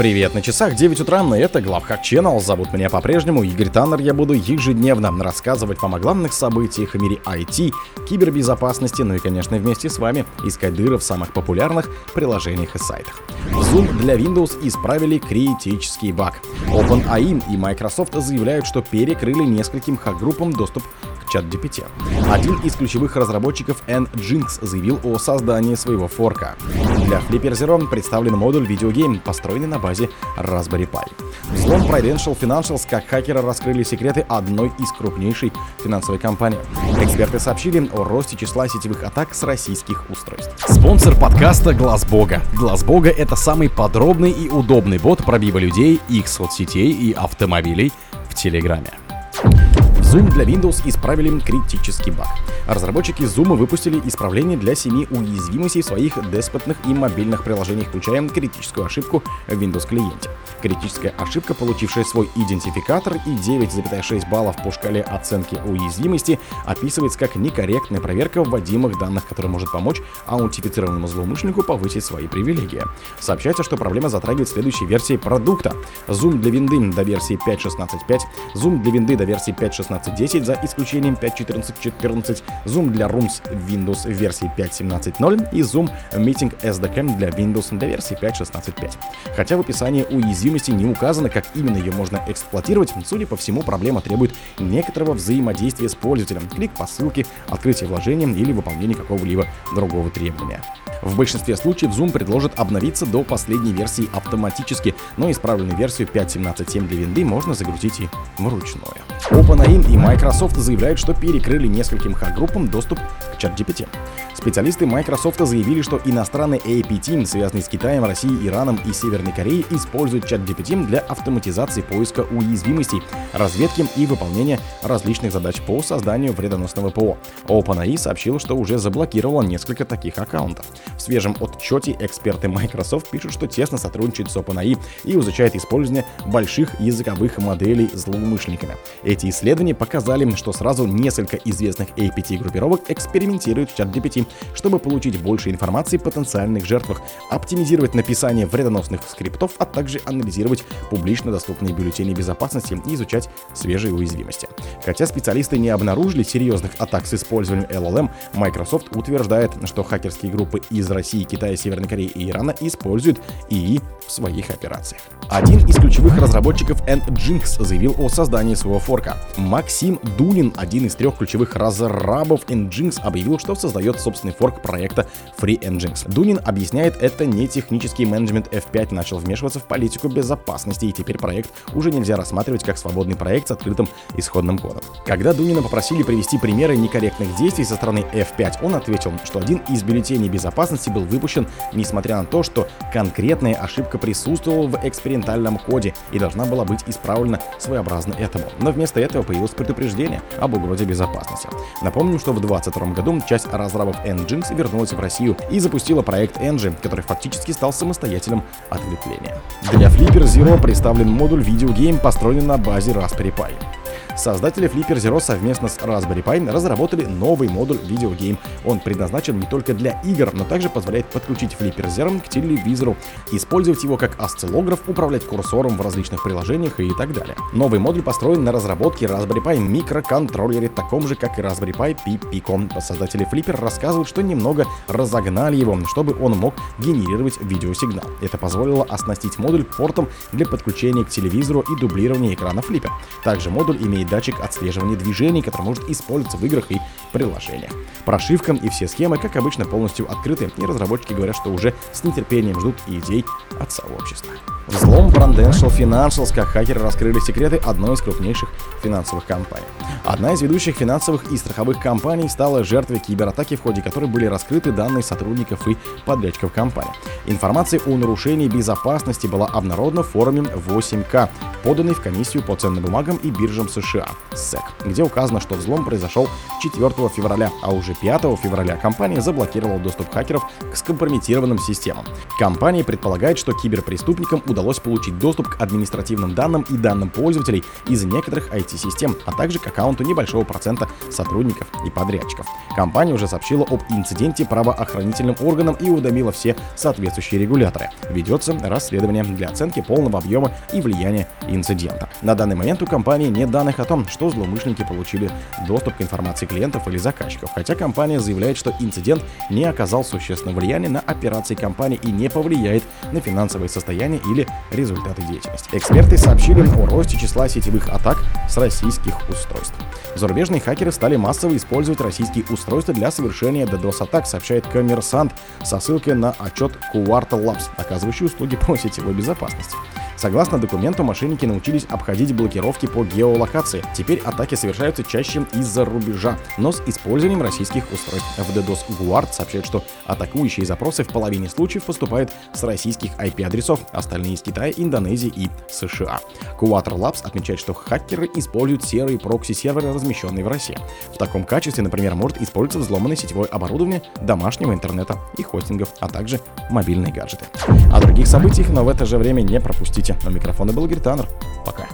Привет, на часах 9 утра, и это GlavHack Channel. Зовут меня по-прежнему Игорь Таннер. Я буду ежедневно рассказывать вам о главных событиях в мире IT, кибербезопасности, ну и, конечно, вместе с вами искать дыры в самых популярных приложениях и сайтах. Zoom для Windows исправили критический баг. OpenAI и Microsoft заявляют, что перекрыли нескольким хак-группам доступ к ChatGPT. Один из ключевых разработчиков NGINX заявил о создании своего форка. Для Flipper Zero представлен модуль видеогейм, построенный на базе Raspberry Pi. Взлом Prudential Financial, как хакеры раскрыли секреты одной из крупнейшей финансовой компаний. Эксперты сообщили о росте числа сетевых атак с российских устройств. Спонсор подкаста — Глазбога. Глазбога — это самый подробный и удобный бот пробива людей, их соцсетей и автомобилей в Телеграме. Zoom для Windows исправили критический баг. Разработчики Zoom выпустили исправление для 7 уязвимостей в своих десктопных и мобильных приложениях, включая критическую ошибку в Windows-клиенте. Критическая ошибка, получившая свой идентификатор и 9,6 баллов по шкале оценки уязвимости, описывается как некорректная проверка вводимых данных, которая может помочь аутентифицированному злоумышленнику повысить свои привилегии. Сообщается, что проблема затрагивает следующие версии продукта. Zoom для Windows до версии 5.16.5, Zoom для Windows до версии 5.16.5, 10 за исключением 5.14.14, Zoom для Rooms Windows версии 5.17.0 и Zoom Meeting SDK для Windows до версии 5.16.5. Хотя в описании уязвимости не указано, как именно ее можно эксплуатировать, судя по всему, проблема требует некоторого взаимодействия с пользователем: клик по ссылке, открытие вложения или выполнение какого-либо другого требования. В большинстве случаев Zoom предложит обновиться до последней версии автоматически, но исправленную версию 5.17.7 для Windows можно загрузить и вручную. OpenAI и Microsoft заявляют, что перекрыли нескольким хак-группам доступ к ChatGPT. Специалисты Microsoft заявили, что иностранные APT, связанные с Китаем, Россией, Ираном и Северной Кореей, используют ChatGPT для автоматизации поиска уязвимостей, разведки и выполнения различных задач по созданию вредоносного ПО. OpenAI сообщил, что уже заблокировала несколько таких аккаунтов. В свежем отчете эксперты Microsoft пишут, что тесно сотрудничают с OpenAI и изучают использование больших языковых моделей злоумышленниками. Эти исследования показали, что сразу несколько известных APT-группировок экспериментируют с ChatGPT, чтобы получить больше информации о потенциальных жертвах, оптимизировать написание вредоносных скриптов, а также анализировать публично доступные бюллетени безопасности и изучать свежие уязвимости. Хотя специалисты не обнаружили серьезных атак с использованием LLM, Microsoft утверждает, что хакерские группы из России, Китая, Северной Кореи и Ирана используют ИИ в своих операциях. Один из ключевых разработчиков NGINX заявил о создании своего форка. Максим Дунин, один из 3 ключевых разрабов NGINX, объявил, что создает собственный форк проекта FreeNGINX. Дунин объясняет, это не технический менеджмент. F5 начал вмешиваться в политику безопасности, и теперь проект уже нельзя рассматривать как свободный проект с открытым исходным кодом. Когда Дунина попросили привести примеры некорректных действий со стороны F5, он ответил, что один из бюллетеней безопасности был выпущен, несмотря на то, что конкретная ошибка присутствовала в экспериментальном коде и должна была быть исправлена своеобразно этому. Но вместо этого появилось предупреждение об угрозе безопасности. Напомним, что в 2022 году часть разрабов NGINX вернулась в Россию и запустила проект Engine, который фактически стал самостоятельным ответвлением. Для Flipper Zero представлен модуль видеогейм, построенный на базе Raspberry Pi. Создатели Flipper Zero совместно с Raspberry Pi разработали новый модуль видеогейм. Он предназначен не только для игр, но также позволяет подключить Flipper Zero к телевизору, использовать его как осциллограф, управлять курсором в различных приложениях и так далее. Новый модуль построен на разработке Raspberry Pi микроконтроллере, таком же, как и Raspberry Pi Pi-Pico. Создатели Flipper рассказывают, что немного разогнали его, чтобы он мог генерировать видеосигнал. Это позволило оснастить модуль портом для подключения к телевизору и дублирования экрана Flipper. Также модуль имеет датчик отслеживания движений, который может использоваться в играх и приложениях. Прошивка и все схемы, как обычно, полностью открыты, и разработчики говорят, что уже с нетерпением ждут идей от сообщества. Взлом Prudential Financial, как хакеры раскрыли секреты одной из крупнейших финансовых компаний. Одна из ведущих финансовых и страховых компаний стала жертвой кибератаки, в ходе которой были раскрыты данные сотрудников и подрядчиков компании. Информация о нарушении безопасности была обнародована в форуме 8К, поданной в комиссию по ценным бумагам и биржам США. США, СЭК, где указано, что взлом произошел 4 февраля, а уже 5 февраля компания заблокировала доступ хакеров к скомпрометированным системам. Компания предполагает, что киберпреступникам удалось получить доступ к административным данным и данным пользователей из некоторых IT-систем, а также к аккаунту небольшого процента сотрудников и подрядчиков. Компания уже сообщила об инциденте правоохранительным органам и уведомила все соответствующие регуляторы. Ведется расследование для оценки полного объема и влияния инцидента. На данный момент у компании нет данных о том, что злоумышленники получили доступ к информации клиентов или заказчиков, хотя компания заявляет, что инцидент не оказал существенного влияния на операции компании и не повлияет на финансовое состояние или результаты деятельности. Эксперты сообщили о росте числа сетевых атак с российских устройств. Зарубежные хакеры стали массово использовать российские устройства для совершения DDoS-атак, сообщает «Коммерсант» со ссылкой на отчет Qrator Labs, оказывающий услуги по сетевой безопасности. Согласно документу, мошенники научились обходить блокировки по геолокации. Теперь атаки совершаются чаще из-за рубежа, но с использованием российских устройств. FD-DOS Guard сообщает, что атакующие запросы в половине случаев поступают с российских IP-адресов, остальные из Китая, Индонезии и США. Qrator Labs отмечает, что хакеры используют серые прокси-серверы, размещенные в России. В таком качестве, например, может использоваться взломанное сетевое оборудование домашнего интернета и хостингов, а также мобильные гаджеты. О других событиях, но в это же время не пропустите. У микрофона был Игорь Таннер. Пока.